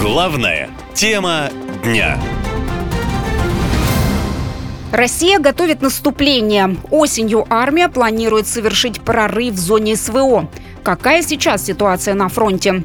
Главная тема дня. Россия готовит наступление. Осенью армия планирует совершить прорыв в зоне СВО. Какая сейчас ситуация на фронте?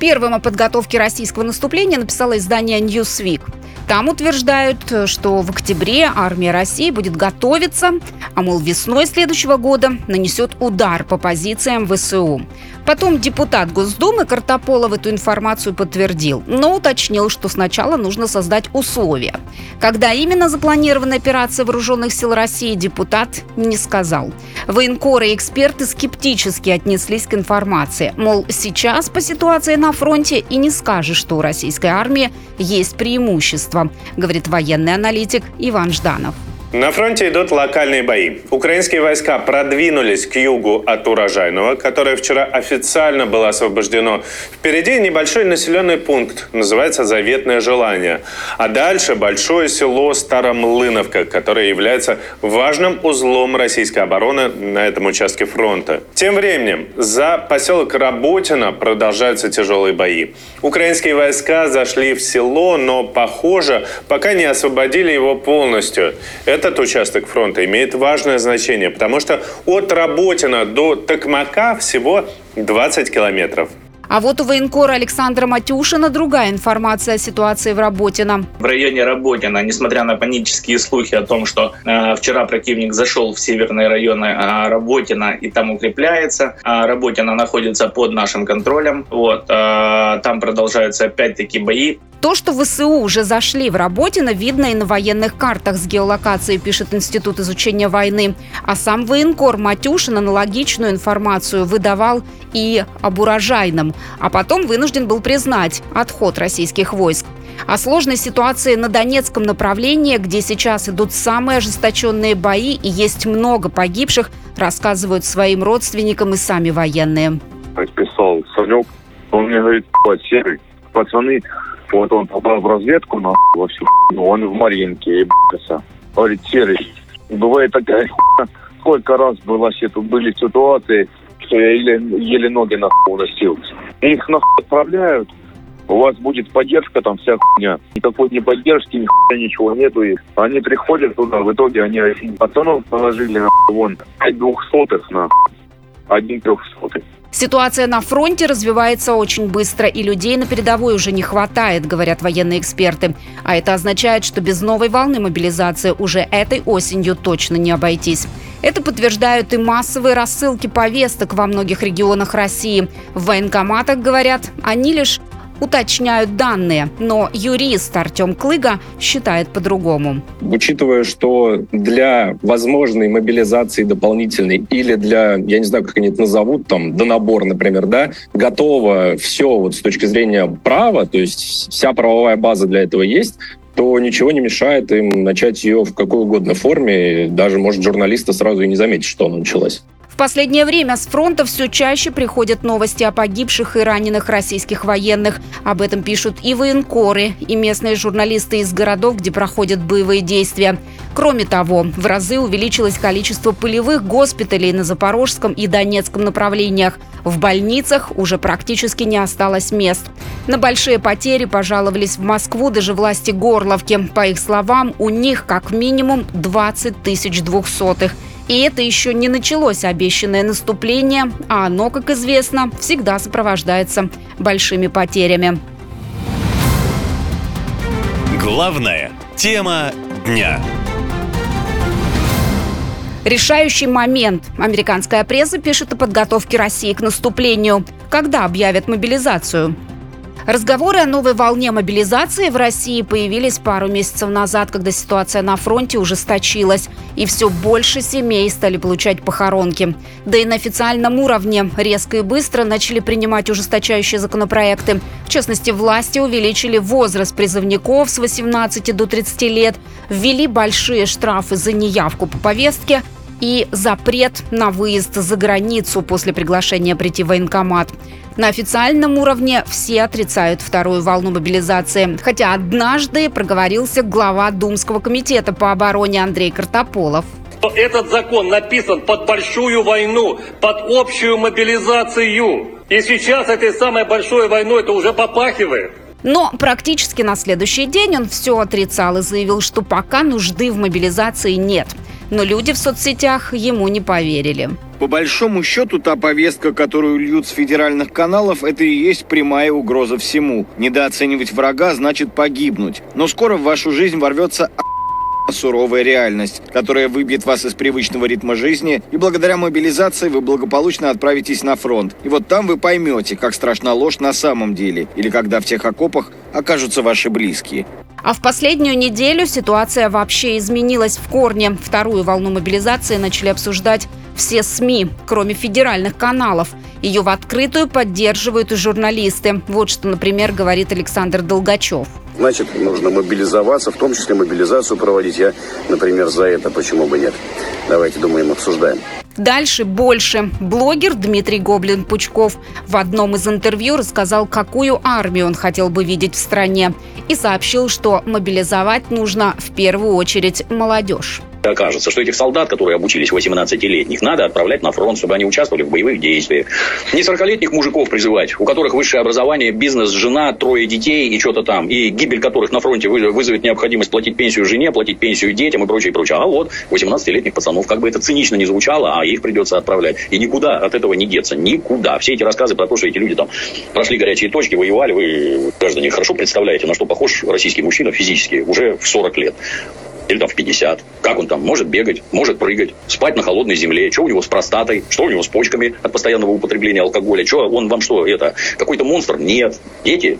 Первым о подготовке российского наступления написало издание Newsweek. Там утверждают, что в октябре армия России будет готовиться, а, мол, весной следующего года нанесет удар по позициям ВСУ. Потом депутат Госдумы Картаполов эту информацию подтвердил, но уточнил, что сначала нужно создать условия. Когда именно запланирована операция Вооруженных сил России, депутат не сказал. Военкоры и эксперты скептически отнеслись к информации. Мол, сейчас по ситуации на фронте и не скажешь, что у российской армии есть преимущество, говорит военный аналитик Иван Жданов. На фронте идут локальные бои. Украинские войска продвинулись к югу от Урожайного, которое вчера официально было освобождено. Впереди небольшой населенный пункт, называется Заветное Желание. А дальше большое село Старомлыновка, которое является важным узлом российской обороны на этом участке фронта. Тем временем за поселок Работино продолжаются тяжелые бои. Украинские войска зашли в село, но, похоже, пока не освободили его полностью. Этот участок фронта имеет важное значение, потому что от Работино до Токмака всего 20 километров. А вот у военкора Александра Матюшина другая информация о ситуации в Работино. В районе Работино, несмотря на панические слухи о том, что вчера противник зашел в северные районы Работино и там укрепляется, Работино находится под нашим контролем, там продолжаются опять-таки бои. То, что ВСУ уже зашли в Работино, видно и на военных картах с геолокацией, пишет Институт изучения войны. А сам военкор Матюшин аналогичную информацию выдавал и об Урожайном. А потом вынужден был признать отход российских войск. О сложной ситуации на Донецком направлении, где сейчас идут самые ожесточенные бои и есть много погибших, рассказывают своим родственникам и сами военные. Писал Санек, он мне говорит, серый, пацаны, вот он попал в разведку, во всю хуйню, он в Маринке, ебаться. Говорит, серый, бывает такая хуйня, сколько раз были ситуации, что я еле ноги уносил. Их отправляют, у вас будет поддержка, там вся хуйня. Никакой не поддержки, ни хуйня, ничего нету. И они приходят туда, в итоге они пацанов положили, вон, 5 200-х, 1 300-й. Ситуация на фронте развивается очень быстро, и людей на передовой уже не хватает, говорят военные эксперты. А это означает, что без новой волны мобилизации уже этой осенью точно не обойтись. Это подтверждают и массовые рассылки повесток во многих регионах России. В военкоматах, говорят, они лишь уточняют данные, но юрист Артем Клыга считает по-другому. Учитывая, что для возможной мобилизации дополнительной или для, я не знаю, как они это назовут, там, донабор, например, да, готово все с точки зрения права, то есть вся правовая база для этого есть, то ничего не мешает им начать ее в какой угодно форме, даже, может, журналиста сразу и не заметить, что она началась. В последнее время с фронта все чаще приходят новости о погибших и раненых российских военных. Об этом пишут и военкоры, и местные журналисты из городов, где проходят боевые действия. Кроме того, в разы увеличилось количество полевых госпиталей на Запорожском и Донецком направлениях. В больницах уже практически не осталось мест. На большие потери пожаловались в Москву даже власти Горловки. По их словам, у них как минимум 20 200-х. И это еще не началось обещанное наступление, а оно, как известно, всегда сопровождается большими потерями. Главная тема дня. Решающий момент. Американская пресса пишет о подготовке России к наступлению. Когда объявят мобилизацию? Разговоры о новой волне мобилизации в России появились пару месяцев назад, когда ситуация на фронте ужесточилась, и все больше семей стали получать похоронки. Да и на официальном уровне резко и быстро начали принимать ужесточающие законопроекты. В частности, власти увеличили возраст призывников с 18 до 30 лет, ввели большие штрафы за неявку по повестке и запрет на выезд за границу после приглашения прийти в военкомат. На официальном уровне все отрицают вторую волну мобилизации, хотя однажды проговорился глава Думского комитета по обороне Андрей Картаполов. Этот закон написан под большую войну, под общую мобилизацию. И сейчас этой самой большой войной это уже попахивает. Но практически на следующий день он все отрицал и заявил, что пока нужды в мобилизации нет. Но люди в соцсетях ему не поверили. По большому счету, та повестка, которую льют с федеральных каналов, это и есть прямая угроза всему. Недооценивать врага значит погибнуть. Но скоро в вашу жизнь ворвется суровая реальность, которая выбьет вас из привычного ритма жизни, и благодаря мобилизации вы благополучно отправитесь на фронт. И вот там вы поймете, как страшна ложь на самом деле, или когда в тех окопах окажутся ваши близкие. А в последнюю неделю ситуация вообще изменилась в корне. Вторую волну мобилизации начали обсуждать все СМИ, кроме федеральных каналов. Ее в открытую поддерживают и журналисты. Вот что, например, говорит Александр Долгачев. Значит, нужно мобилизоваться, в том числе мобилизацию проводить. Я, например, за это. Почему бы нет? Давайте, думаем, обсуждаем. Дальше больше. Блогер Дмитрий Гоблин Пучков в одном из интервью рассказал, какую армию он хотел бы видеть в стране. И сообщил, что мобилизовать нужно в первую очередь молодежь. Окажется, что этих солдат, которые обучились 18-летних, надо отправлять на фронт, чтобы они участвовали в боевых действиях. Не 40-летних мужиков призывать, у которых высшее образование, бизнес, жена, 3 детей и что-то там, и гибель которых на фронте вызовет необходимость платить пенсию жене, платить пенсию детям и прочее, прочее. А вот 18-летних пацанов, как бы это цинично не звучало, а их придется отправлять. И никуда от этого не деться, никуда. Все эти рассказы про то, что эти люди там прошли горячие точки, воевали, вы, граждане, хорошо представляете, на что похож российский мужчина физически уже в 40 лет. Или там в 50. Как он там? Может бегать, может прыгать, спать на холодной земле. Что у него с простатой? Что у него с почками от постоянного употребления алкоголя? Что он вам что, это, какой-то монстр? Нет. Дети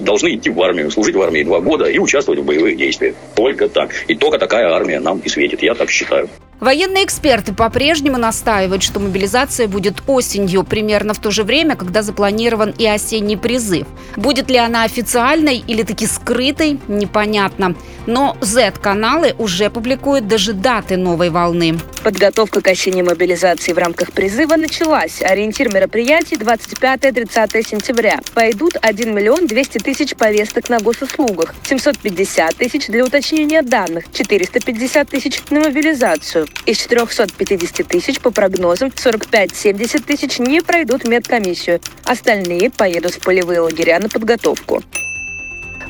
должны идти в армию, служить в армии 2 года и участвовать в боевых действиях. Только так. И только такая армия нам и светит. Я так считаю. Военные эксперты по-прежнему настаивают, что мобилизация будет осенью, примерно в то же время, когда запланирован и осенний призыв. Будет ли она официальной или таки скрытой, непонятно. Но Z-каналы уже публикуют даже даты новой волны. Подготовка к осенней мобилизации в рамках призыва началась. Ориентир мероприятий 25-30 сентября. Пойдут 1 миллион 200 тысяч повесток на госуслугах, 750 тысяч для уточнения данных, 450 тысяч на мобилизацию. Из 450 тысяч, по прогнозам, 45-70 тысяч не пройдут медкомиссию. Остальные поедут в полевые лагеря на подготовку.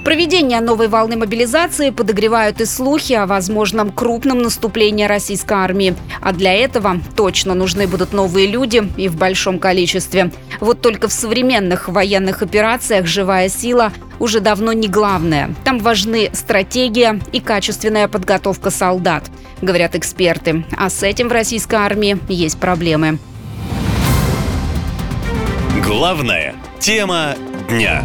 Проведение новой волны мобилизации подогревают и слухи о возможном крупном наступлении российской армии. А для этого точно нужны будут новые люди и в большом количестве. Вот только в современных военных операциях живая сила уже давно не главное. Там важны стратегия и качественная подготовка солдат, говорят эксперты. А с этим в российской армии есть проблемы. Главная тема дня.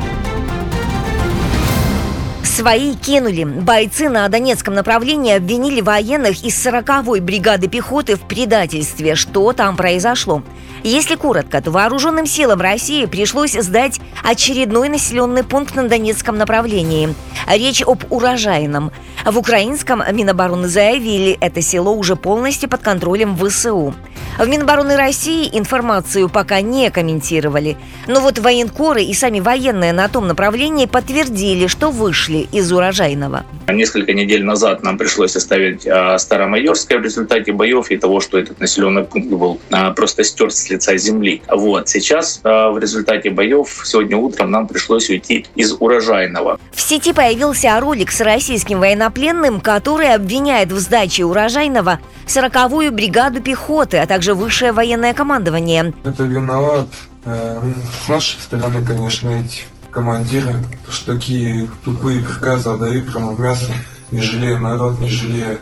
Свои кинули. Бойцы на Донецком направлении обвинили военных из 40-й бригады пехоты в предательстве. Что там произошло? Если коротко, то вооруженным силам России пришлось сдать очередной населенный пункт на Донецком направлении. Речь об Урожайном. В украинском Минобороны заявили, это село уже полностью под контролем ВСУ. В Минобороны России информацию пока не комментировали. Но вот военкоры и сами военные на том направлении подтвердили, что вышли из Урожайного. Несколько недель назад нам пришлось оставить Старомайорское в результате боев и того, что этот населенный пункт был просто стерт с лица земли. Вот сейчас в результате боев сегодня утром нам пришлось уйти из Урожайного. В сети появился ролик с российским военнопленным, который обвиняет в сдаче Урожайного 40-ю бригаду пехоты, а также высшее военное командование. Это виноват с нашей стороны, конечно, эти командиры, что такие тупые приказы отдают прямо в мясо, не жалея народ, не жалея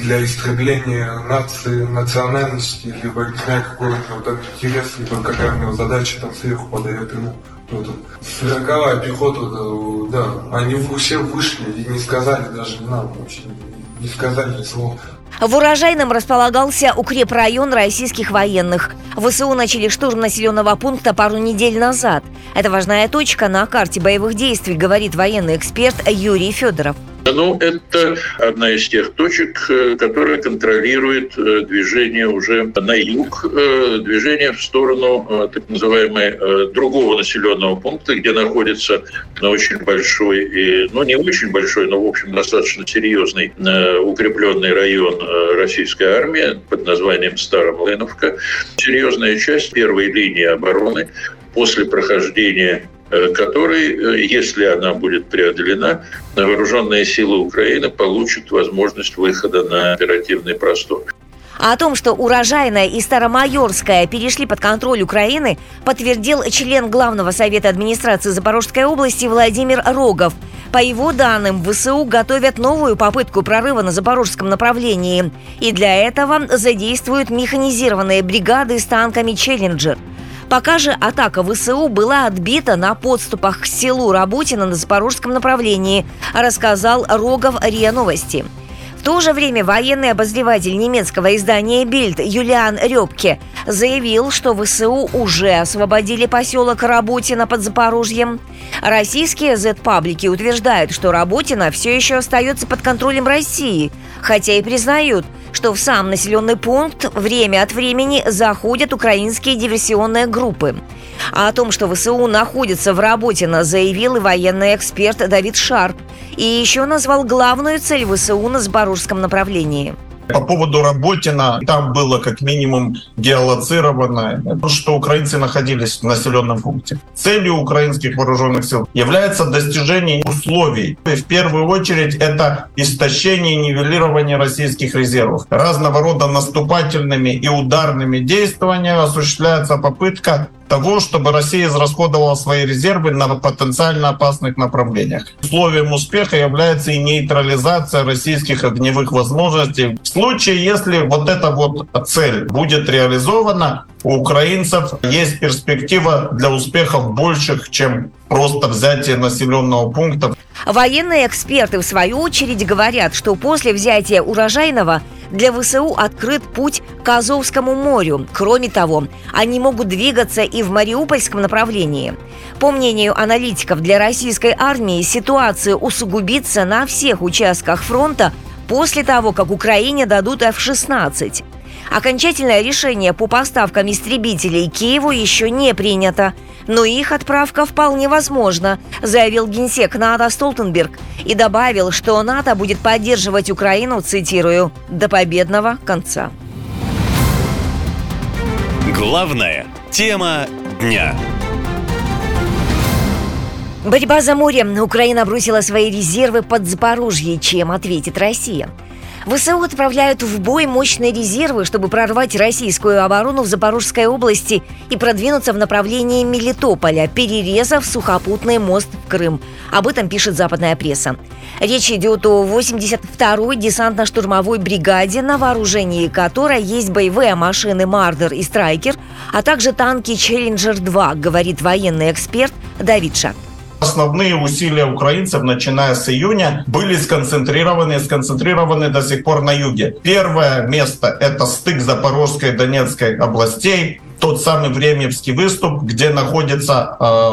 для истребления нации, национальности, либо не знаю, какой-то вот интерес, либо какая у него задача там сверху подает ему. 40-я пехота, да, они все вышли и не сказали даже нам, вообще, не сказали ни слова. В Урожайном располагался укрепрайон российских военных. ВСУ начали штурм населенного пункта пару недель назад. Это важная точка на карте боевых действий, говорит военный эксперт Юрий Федоров. Ну, это одна из тех точек, которая контролирует движение уже на юг, движение в сторону так называемой другого населенного пункта, где находится очень большой, ну не очень большой, но в общем достаточно серьезный укрепленный район российской армии под названием Старомлыновка. Серьезная часть первой линии обороны после прохождения который, если она будет преодолена, вооруженные силы Украины получат возможность выхода на оперативный простор. А о том, что Урожайное и Старомайорское перешли под контроль Украины, подтвердил член Главного совета администрации Запорожской области Владимир Рогов. По его данным, ВСУ готовят новую попытку прорыва на запорожском направлении. И для этого задействуют механизированные бригады с танками «Челленджер». Пока же атака ВСУ была отбита на подступах к селу Работино на запорожском направлении, рассказал Рогов РИА Новости. В то же время военный обозреватель немецкого издания «Бильд» Юлиан Рёбке заявил, что ВСУ уже освободили поселок Работино под Запорожьем. Российские Z-паблики утверждают, что Работино все еще остается под контролем России, хотя и признают, что в сам населенный пункт время от времени заходят украинские диверсионные группы. А о том, что ВСУ находится в Работино, заявил и военный эксперт Давид Шарп. И еще назвал главную цель ВСУ на запорожском направлении. По поводу Работино, там было как минимум геолоцировано, что украинцы находились в населенном пункте. Целью украинских вооруженных сил является достижение условий. И в первую очередь это истощение и нивелирование российских резервов. Разного рода наступательными и ударными действиями осуществляется попытка того, чтобы Россия израсходовала свои резервы на потенциально опасных направлениях. Условием успеха является и нейтрализация российских огневых возможностей. В случае, если эта цель будет реализована, у украинцев есть перспектива для успехов больших, чем просто взятие населенного пункта. Военные эксперты, в свою очередь, говорят, что после взятия Урожайного для ВСУ открыт путь к Азовскому морю. Кроме того, они могут двигаться и в мариупольском направлении. По мнению аналитиков, для российской армии ситуация усугубится на всех участках фронта после того, как Украине дадут F-16. Окончательное решение по поставкам истребителей Киеву еще не принято, но их отправка вполне возможна, заявил генсек НАТО Столтенберг и добавил, что НАТО будет поддерживать Украину, цитирую, «до победного конца». Главная тема дня. Борьба за море. Украина бросила свои резервы под Запорожье, чем ответит Россия. ВСУ отправляют в бой мощные резервы, чтобы прорвать российскую оборону в Запорожской области и продвинуться в направлении Мелитополя, перерезав сухопутный мост в Крым. Об этом пишет западная пресса. Речь идет о 82-й десантно-штурмовой бригаде, на вооружении которой есть боевые машины «Мардер» и «Страйкер», а также танки «Челленджер-2», говорит военный эксперт Давид Шак. Основные усилия украинцев, начиная с июня, были сконцентрированы до сих пор на юге. Первое место — это стык Запорожской и Донецкой областей, тот самый Времьевский выступ, где находится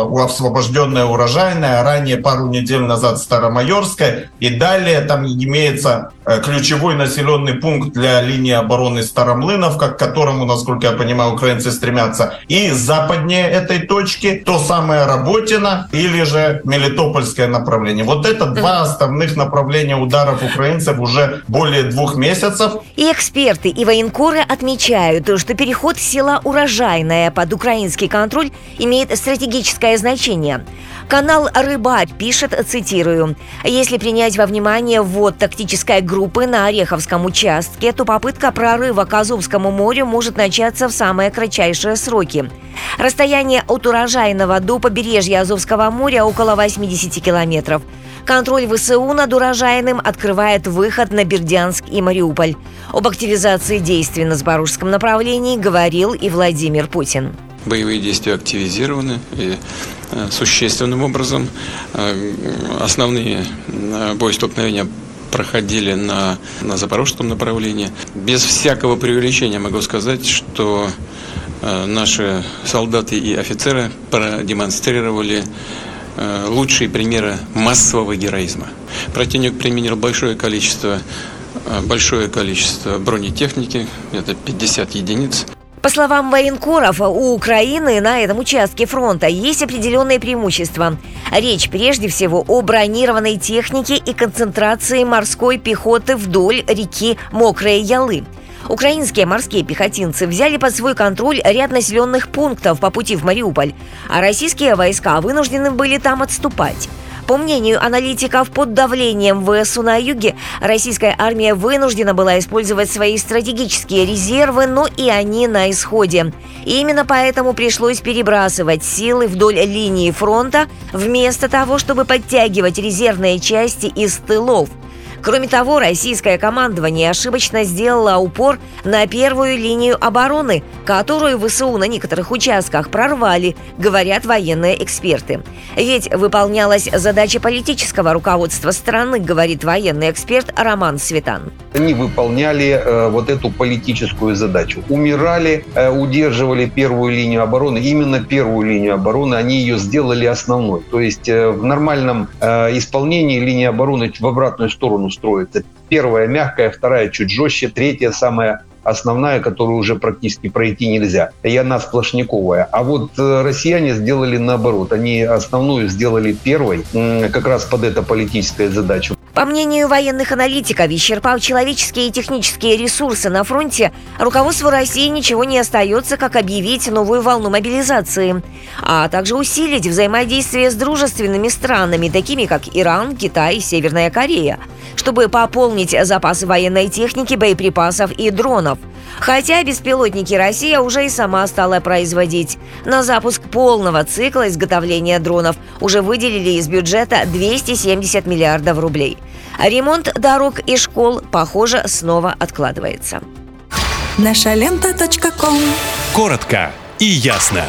освобожденное Урожайное, ранее пару недель назад Старомайорское, и далее там имеется ключевой населенный пункт для линии обороны Старомлыновка, к которому, насколько я понимаю, украинцы стремятся, и западнее этой точки то самое Работино или же Мелитопольское направление. Это два основных направления ударов украинцев уже более 2 месяцев. И эксперты, и военкоры отмечают, что переход села Урожайное под украинский контроль имеет стратегическое значение. Канал «Рыбарь» пишет, цитирую, «Если принять во внимание ввод тактической группы на Ореховском участке, то попытка прорыва к Азовскому морю может начаться в самые кратчайшие сроки. Расстояние от Урожайного до побережья Азовского моря около 80 километров. Контроль ВСУ над Урожайным открывает выход на Бердянск и Мариуполь. Об активизации действий на Запорожском направлении говорил и Владимир Путин. Боевые действия активизированы и существенным образом. Основные боестолкновения проходили на Запорожском направлении. Без всякого преувеличения могу сказать, что наши солдаты и офицеры продемонстрировали лучшие примеры массового героизма. Противник применил большое количество бронетехники, это 50 единиц. По словам военкоров, у Украины на этом участке фронта есть определенные преимущества. Речь прежде всего о бронированной технике и концентрации морской пехоты вдоль реки Мокрые Ялы. Украинские морские пехотинцы взяли под свой контроль ряд населенных пунктов по пути в Мариуполь, а российские войска вынуждены были там отступать. По мнению аналитиков, под давлением ВСУ на юге российская армия вынуждена была использовать свои стратегические резервы, но и они на исходе. И именно поэтому пришлось перебрасывать силы вдоль линии фронта, вместо того, чтобы подтягивать резервные части из тылов. Кроме того, российское командование ошибочно сделало упор на первую линию обороны, которую ВСУ на некоторых участках прорвали, говорят военные эксперты. Ведь выполнялась задача политического руководства страны, говорит военный эксперт Роман Свитан. Они выполняли вот эту политическую задачу. Умирали, удерживали первую линию обороны. Именно первую линию обороны они ее сделали основной. То есть в нормальном исполнении линия обороны в обратную сторону строится. Первая мягкая, вторая чуть жестче, третья самая основная, которую уже практически пройти нельзя. И она сплошняковая. А вот россияне сделали наоборот. Они основную сделали первой, как раз под это политическую задачу. По мнению военных аналитиков, исчерпав человеческие и технические ресурсы на фронте, руководству России ничего не остается, как объявить новую волну мобилизации, а также усилить взаимодействие с дружественными странами, такими как Иран, Китай и Северная Корея, чтобы пополнить запасы военной техники, боеприпасов и дронов. Хотя беспилотники Россия уже и сама стала производить. На запуск полного цикла изготовления дронов уже выделили из бюджета 270 миллиардов рублей. Ремонт дорог и школ, похоже, снова откладывается. nashalenta.com. Коротко и ясно.